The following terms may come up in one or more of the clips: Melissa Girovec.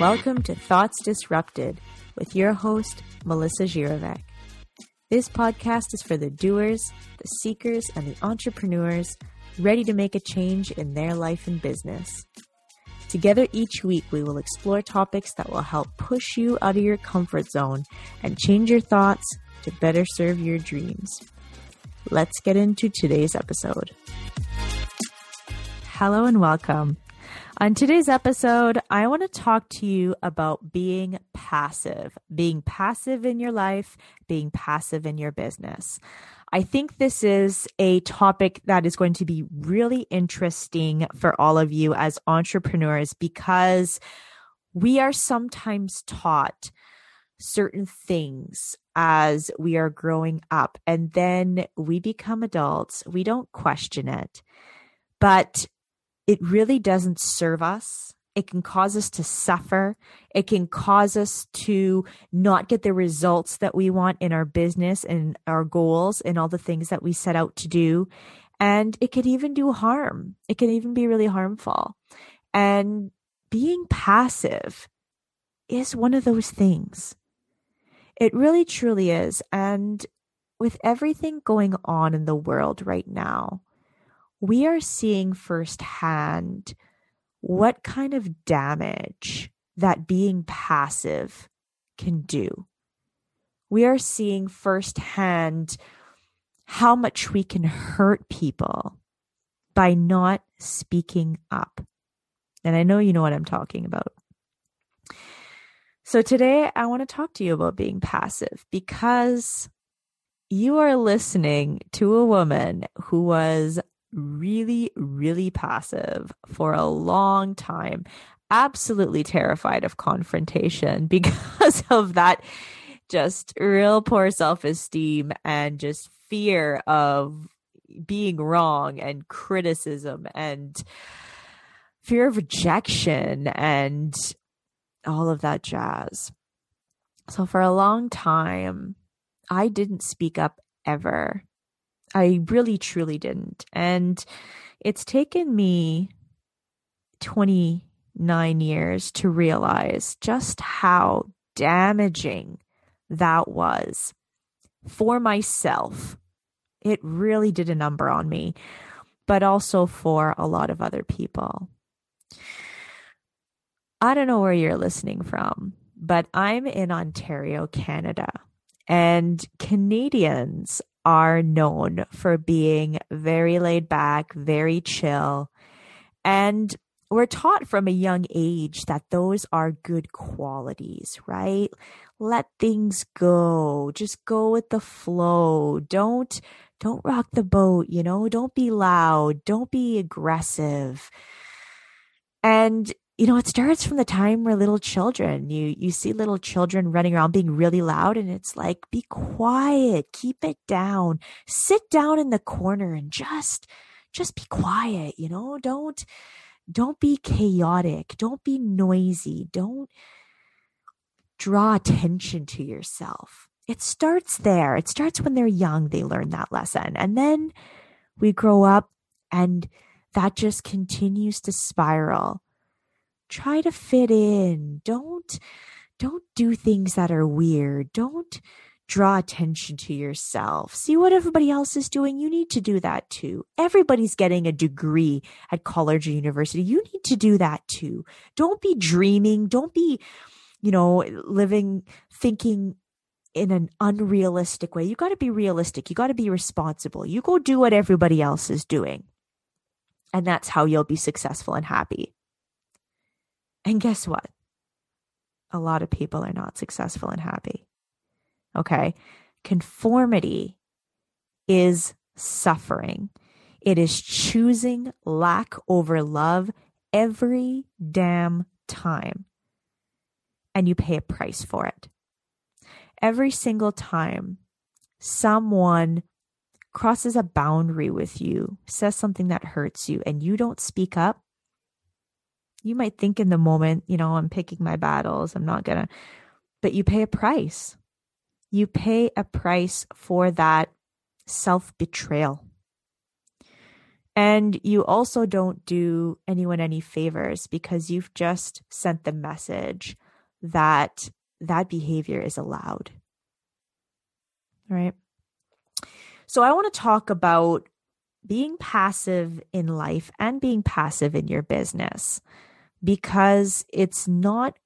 Welcome to Thoughts Disrupted with your host, Melissa Girovec. This podcast is for the doers, the seekers, and the entrepreneurs ready to make a change in their life and business. Together each week, we will explore topics that will help push you out of your comfort zone and change your thoughts to better serve your dreams. Let's get into today's episode. Hello and welcome. On today's episode, I want to talk to you about being passive in your life, being passive in your business. I think this is a topic that is going to be really interesting for all of you as entrepreneurs because we are sometimes taught certain things as we are growing up, and then we become adults. We don't question it, but it really doesn't serve us. It can cause us to suffer. It can cause us to not get the results that we want in our business and our goals and all the things that we set out to do. And it can even do harm. It can even be really harmful. And being passive is one of those things. It really, truly is. And with everything going on in the world right now, we are seeing firsthand what kind of damage that being passive can do. We are seeing firsthand how much we can hurt people by not speaking up. And I know you know what I'm talking about. So today I want to talk to you about being passive because you are listening to a woman who was really, really passive for a long time, absolutely terrified of confrontation because of that just real poor self-esteem and just fear of being wrong and criticism and fear of rejection and all of that jazz. So for a long time, I didn't speak up ever. I really, truly didn't. And it's taken me 29 years to realize just how damaging that was for myself. It really did a number on me, but also for a lot of other people. I don't know where you're listening from, but I'm in Ontario, Canada, and Canadians are known for being very laid back, very chill. And we're taught from a young age that those are good qualities, right? Let things go. Just go with the flow. Don't rock the boat, you know? Don't be loud. Don't be aggressive. And you know, it starts from the time we're little children. You see little children running around being really loud and it's like, be quiet, keep it down, sit down in the corner and just be quiet, you know, don't be chaotic, don't be noisy, don't draw attention to yourself. It starts there. It starts when they're young, they learn that lesson. And then we grow up and that just continues to spiral. Try to fit in. Don't do things that are weird. Don't draw attention to yourself. See what everybody else is doing. You need to do that too. Everybody's getting a degree at college or university. You need to do that too. Don't be dreaming. Don't be, you know, thinking in an unrealistic way. You got to be realistic. You got to be responsible. You go do what everybody else is doing. And that's how you'll be successful and happy. And guess what? A lot of people are not successful and happy. Okay? Conformity is suffering. It is choosing lack over love every damn time. And you pay a price for it. Every single time someone crosses a boundary with you, says something that hurts you, and you don't speak up, you might think in the moment, you know, I'm picking my battles. I'm not going to, but you pay a price. You pay a price for that self-betrayal. And you also don't do anyone any favors, because you've just sent the message that that behavior is allowed. Right? So I want to talk about being passive in life and being passive in your business, because it's not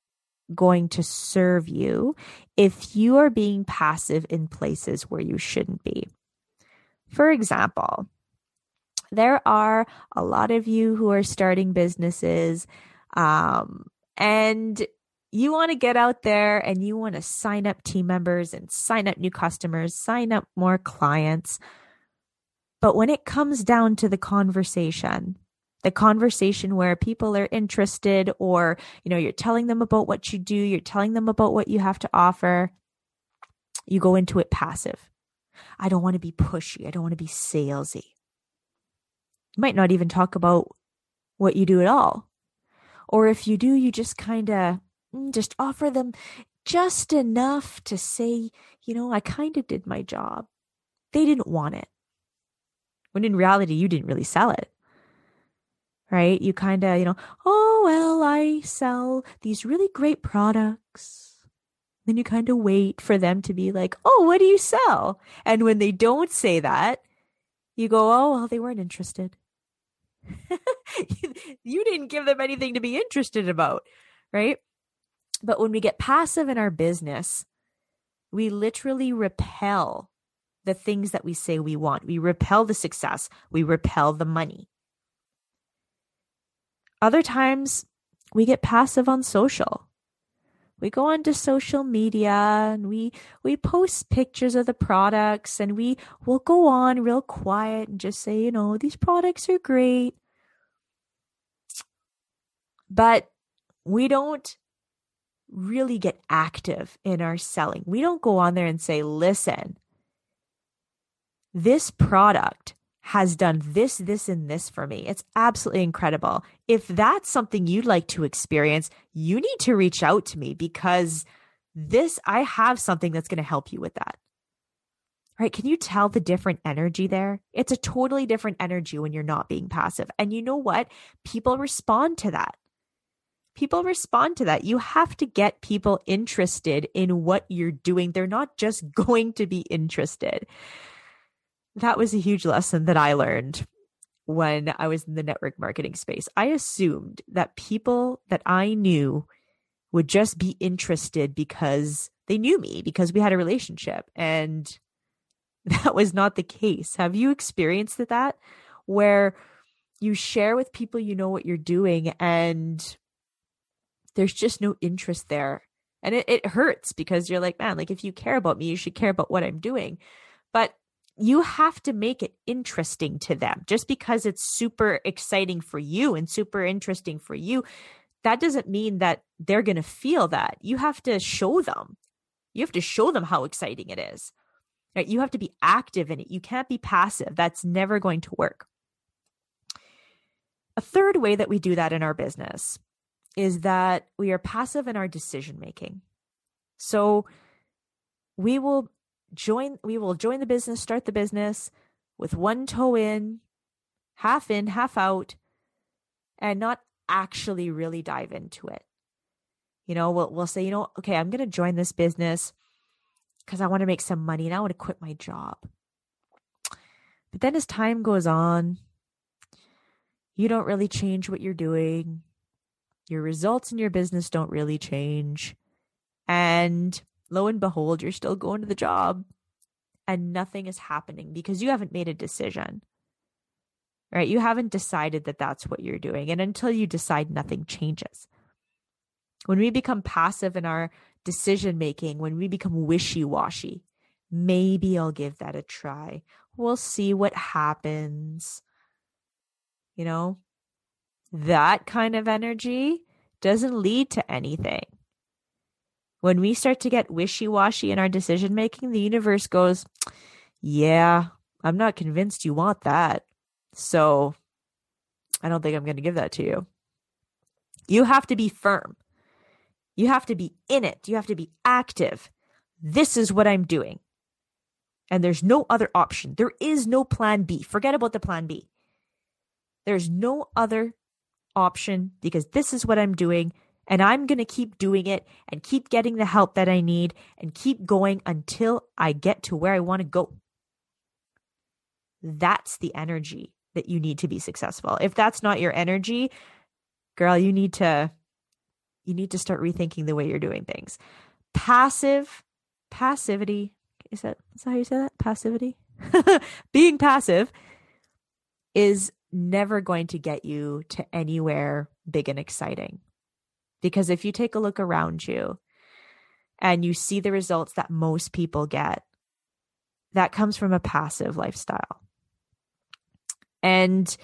going to serve you if you are being passive in places where you shouldn't be. For example, there are a lot of you who are starting businesses, and you want to get out there and you want to sign up team members and sign up new customers, sign up more clients. But when it comes down to the conversation where people are interested, or, you know, you're telling them about what you do, you're telling them about what you have to offer, you go into it passive. I don't want to be pushy. I don't want to be salesy. You might not even talk about what you do at all. Or if you do, you just kind of just offer them just enough to say, you know, I kind of did my job. They didn't want it. When in reality, you didn't really sell it, right? You kind of, you know, oh, well, I sell these really great products. Then you kind of wait for them to be like, oh, what do you sell? And when they don't say that, you go, oh, well, they weren't interested. You didn't give them anything to be interested about, right? But when we get passive in our business, we literally repel the things that we say we want. We repel the success. We repel the money. Other times, we get passive on social. We go onto social media and we post pictures of the products, and we'll go on real quiet and just say, you know, these products are great. But we don't really get active in our selling. We don't go on there and say, listen, this product has done this, this, and this for me. It's absolutely incredible. If that's something you'd like to experience, you need to reach out to me, because this, I have something that's going to help you with that. All right? Can you tell the different energy there? It's a totally different energy when you're not being passive. And you know what? People respond to that. People respond to that. You have to get people interested in what you're doing. They're not just going to be interested. That was a huge lesson that I learned when I was in the network marketing space. I assumed that people that I knew would just be interested because they knew me, because we had a relationship. And that was not the case. Have you experienced that, where you share with people you know what you're doing, and there's just no interest there? And it hurts, because you're like, man, like, if you care about me, you should care about what I'm doing. But you have to make it interesting to them. Just because it's super exciting for you and super interesting for you, that doesn't mean that they're going to feel that. You have to show them. You have to show them how exciting it is. Right? You have to be active in it. You can't be passive. That's never going to work. A third way that we do that in our business is that we are passive in our decision-making. So we will join the business, start the business with one toe in, half out, and not actually really dive into it. You know, we'll say, you know, okay, I'm going to join this business because I want to make some money and I want to quit my job. But then as time goes on, you don't really change what you're doing. Your results in your business don't really change. And lo and behold, you're still going to the job and nothing is happening because you haven't made a decision, right? You haven't decided that that's what you're doing. And until you decide, nothing changes. When we become passive in our decision-making, when we become wishy-washy, maybe I'll give that a try. We'll see what happens. You know? That kind of energy doesn't lead to anything. When we start to get wishy-washy in our decision-making, the universe goes, yeah, I'm not convinced you want that. So I don't think I'm going to give that to you. You have to be firm. You have to be in it. You have to be active. This is what I'm doing. And there's no other option. There is no plan B. Forget about the plan B. There's no other option because this is what I'm doing, and I'm going to keep doing it and keep getting the help that I need and keep going until I get to where I want to go. That's the energy that you need to be successful. If that's not your energy, girl, you need to start rethinking the way you're doing things. Passivity. Is that how you say that? Passivity? Being passive is never going to get you to anywhere big and exciting. Because if you take a look around you and you see the results that most people get, that comes from a passive lifestyle. And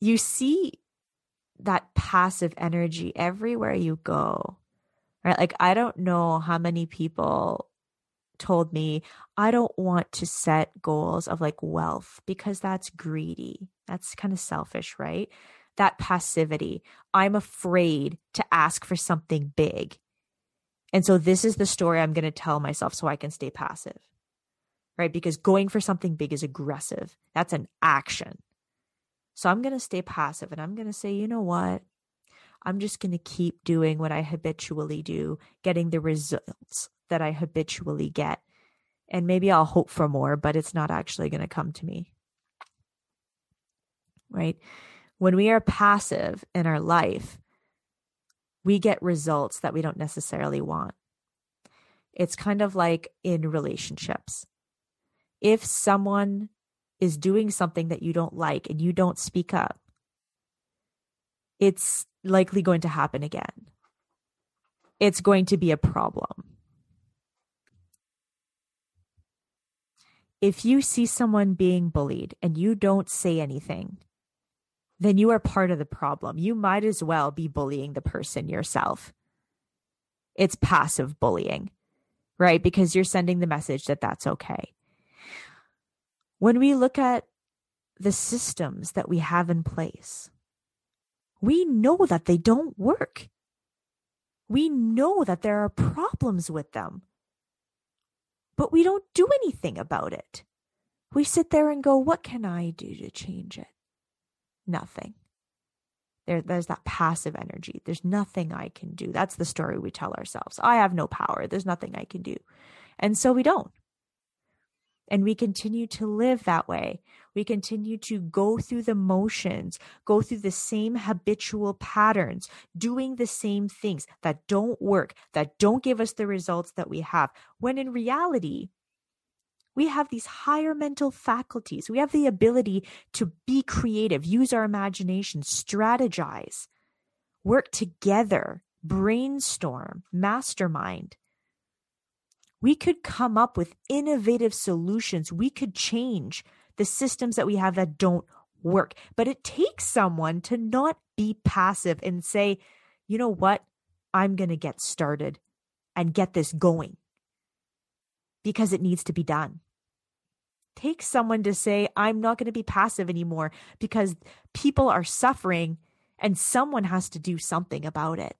you see that passive energy everywhere you go, right? Like, I don't know how many people told me, I don't want to set goals of like wealth because that's greedy. That's kind of selfish, right? That passivity. I'm afraid to ask for something big. And so this is the story I'm going to tell myself so I can stay passive, right? Because going for something big is aggressive. That's an action. So I'm going to stay passive and I'm going to say, you know what? I'm just going to keep doing what I habitually do, getting the results that I habitually get. And maybe I'll hope for more, but it's not actually going to come to me, right? When we are passive in our life, we get results that we don't necessarily want. It's kind of like in relationships. If someone is doing something that you don't like and you don't speak up, it's likely going to happen again. It's going to be a problem. If you see someone being bullied and you don't say anything, then you are part of the problem. You might as well be bullying the person yourself. It's passive bullying, right? Because you're sending the message that that's okay. When we look at the systems that we have in place, we know that they don't work. We know that there are problems with them, but we don't do anything about it. We sit there and go, what can I do to change it? Nothing. There's that passive energy. There's nothing I can do. That's the story we tell ourselves. I have no power. There's nothing I can do. And so we don't. And we continue to live that way. We continue to go through the motions, go through the same habitual patterns, doing the same things that don't work, that don't give us the results that we have. When in reality, we have these higher mental faculties. We have the ability to be creative, use our imagination, strategize, work together, brainstorm, mastermind. We could come up with innovative solutions. We could change the systems that we have that don't work. But it takes someone to not be passive and say, you know what? I'm going to get started and get this going because it needs to be done. Take someone to say, I'm not going to be passive anymore because people are suffering and someone has to do something about it.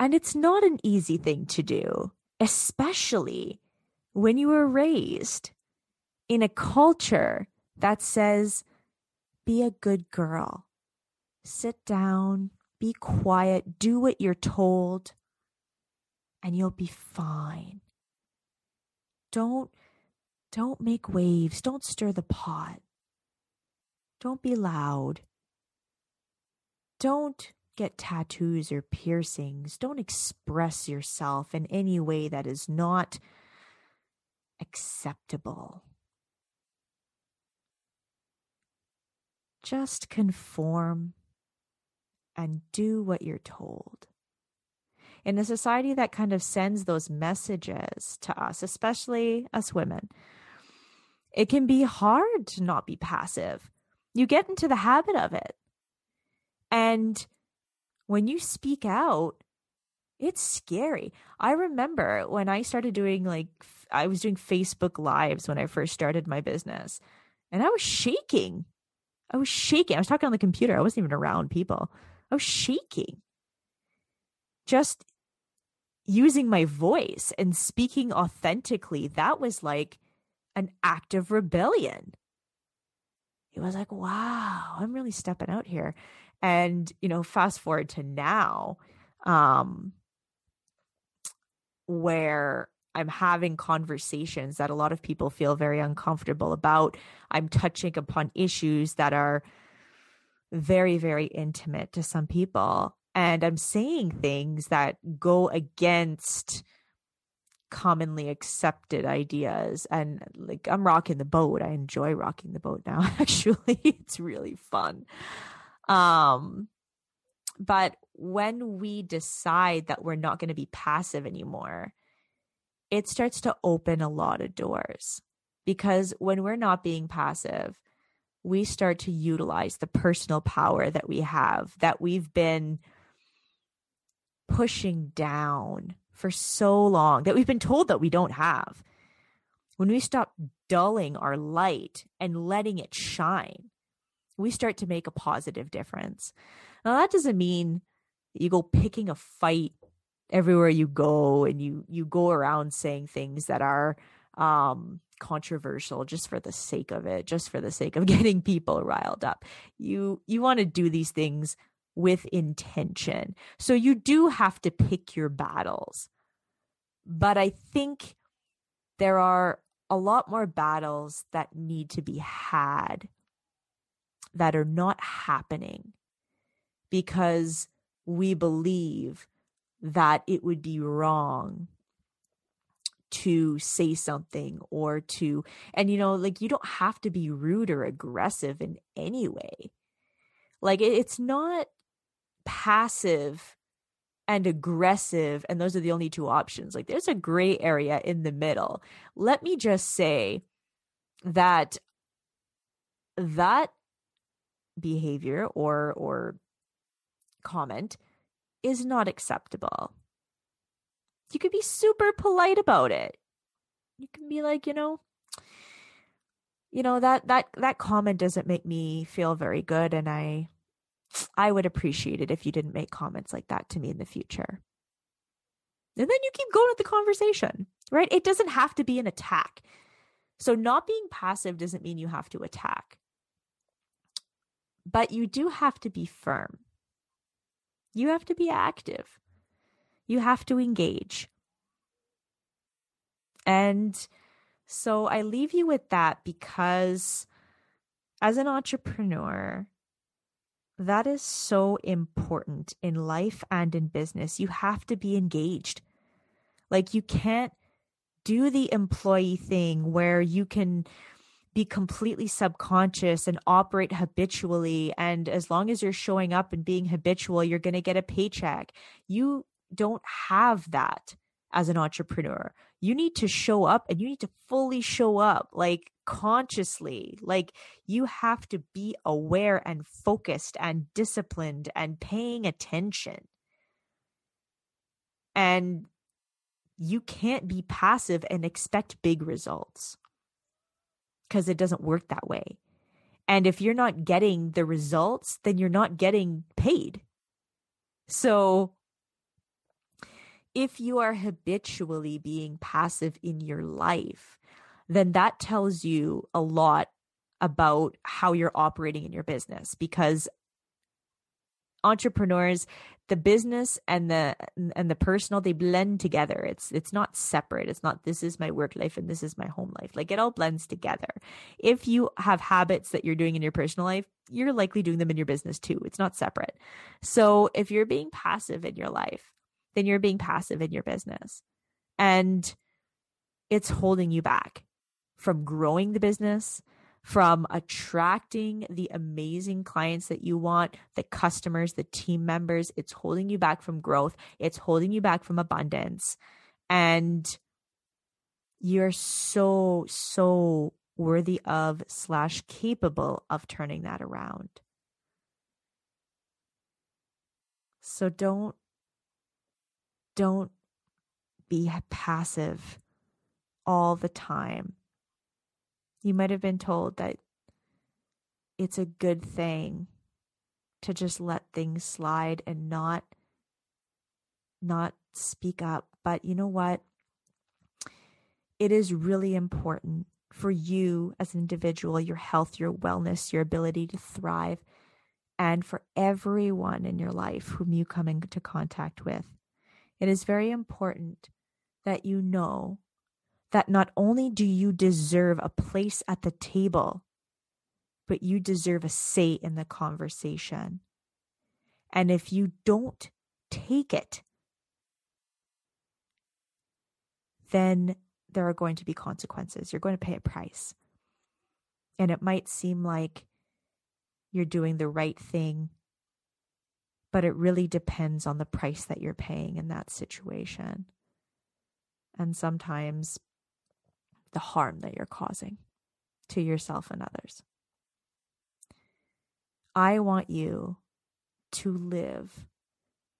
And it's not an easy thing to do, especially when you were raised in a culture that says, be a good girl, sit down, be quiet, do what you're told, and you'll be fine. Don't make waves. Don't stir the pot. Don't be loud. Don't get tattoos or piercings. Don't express yourself in any way that is not acceptable. Just conform and do what you're told. In a society that kind of sends those messages to us, especially us women, it can be hard to not be passive. You get into the habit of it. And when you speak out, it's scary. I remember when I started doing I was doing Facebook Lives when I first started my business, and I was shaking. I was talking on the computer. I wasn't even around people. I was shaking. Just using my voice and speaking authentically, that was like an act of rebellion. He was like, wow, I'm really stepping out here. And, you know, fast forward to now, where I'm having conversations that a lot of people feel very uncomfortable about. I'm touching upon issues that are very, very intimate to some people. And I'm saying things that go against commonly accepted ideas. And like, I'm rocking the boat. I enjoy rocking the boat now, actually. It's really fun. But when we decide that we're not going to be passive anymore, it starts to open a lot of doors, because when we're not being passive, we start to utilize the personal power that we have, that we've been pushing down for so long, that we've been told that we don't have. When we stop dulling our light and letting it shine, we start to make a positive difference. Now, that doesn't mean you go picking a fight everywhere you go and you go around saying things that are controversial just for the sake of it, just for the sake of getting people riled up. You want to do these things with intention. So you do have to pick your battles. But I think there are a lot more battles that need to be had that are not happening because we believe that it would be wrong to say something or to, and you know, like, you don't have to be rude or aggressive in any way. Like, it's not passive and aggressive, and those are the only two options. Like, there's a gray area in the middle. Let me just say that behavior or comment is not acceptable. You could be super polite about it. You can be like, you know, that comment doesn't make me feel very good, and I would appreciate it if you didn't make comments like that to me in the future. And then you keep going with the conversation, right? It doesn't have to be an attack. So not being passive doesn't mean you have to attack. But you do have to be firm. You have to be active. You have to engage. And so I leave you with that, because as an entrepreneur, that is so important in life and in business. You have to be engaged. Like, you can't do the employee thing where you can be completely subconscious and operate habitually. And as long as you're showing up and being habitual, you're going to get a paycheck. You don't have that as an entrepreneur. You need to show up, and you need to fully show up, like, consciously. Like, you have to be aware and focused and disciplined and paying attention. And you can't be passive and expect big results, because it doesn't work that way. And if you're not getting the results, then you're not getting paid. So if you are habitually being passive in your life, then that tells you a lot about how you're operating in your business, because entrepreneurs, the business and the personal, they blend together. It's not separate. It's not, this is my work life and this is my home life. Like, it all blends together. If you have habits that you're doing in your personal life, you're likely doing them in your business too. It's not separate. So if you're being passive in your life, then you're being passive in your business, and it's holding you back from growing the business, from attracting the amazing clients that you want, the customers, the team members. It's holding you back from growth. It's holding you back from abundance. And you're so, so worthy of / capable of turning that around. So don't be passive all the time. You might have been told that it's a good thing to just let things slide and not speak up. But you know what? It is really important for you as an individual, your health, your wellness, your ability to thrive, and for everyone in your life whom you come into contact with. It is very important that you know that not only do you deserve a place at the table, but you deserve a say in the conversation. And if you don't take it, then there are going to be consequences. You're going to pay a price. And it might seem like you're doing the right thing, but it really depends on the price that you're paying in that situation. And sometimes the harm that you're causing to yourself and others. I want you to live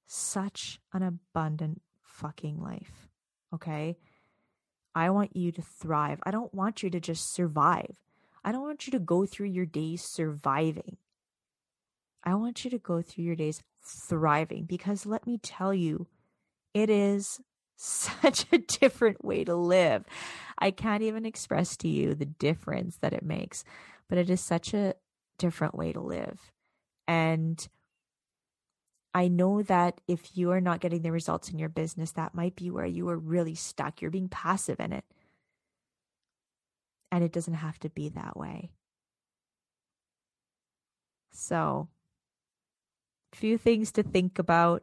such an abundant fucking life, okay? I want you to thrive. I don't want you to just survive. I don't want you to go through your days surviving. I want you to go through your days thriving, because let me tell you, it is such a different way to live. I can't even express to you the difference that it makes, but it is such a different way to live. And I know that if you are not getting the results in your business, that might be where you are really stuck. You're being passive in it. And it doesn't have to be that way. So, few things to think about.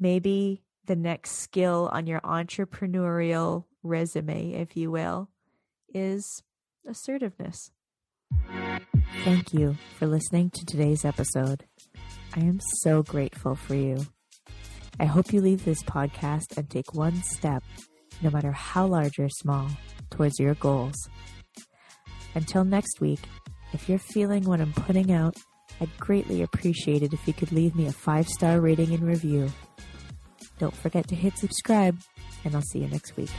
Maybe the next skill on your entrepreneurial resume, if you will, is assertiveness. Thank you for listening to today's episode. I am so grateful for you. I hope you leave this podcast and take one step, no matter how large or small, towards your goals. Until next week, if you're feeling what I'm putting out, I'd greatly appreciate it if you could leave me a 5-star rating and review. Don't forget to hit subscribe, and I'll see you next week.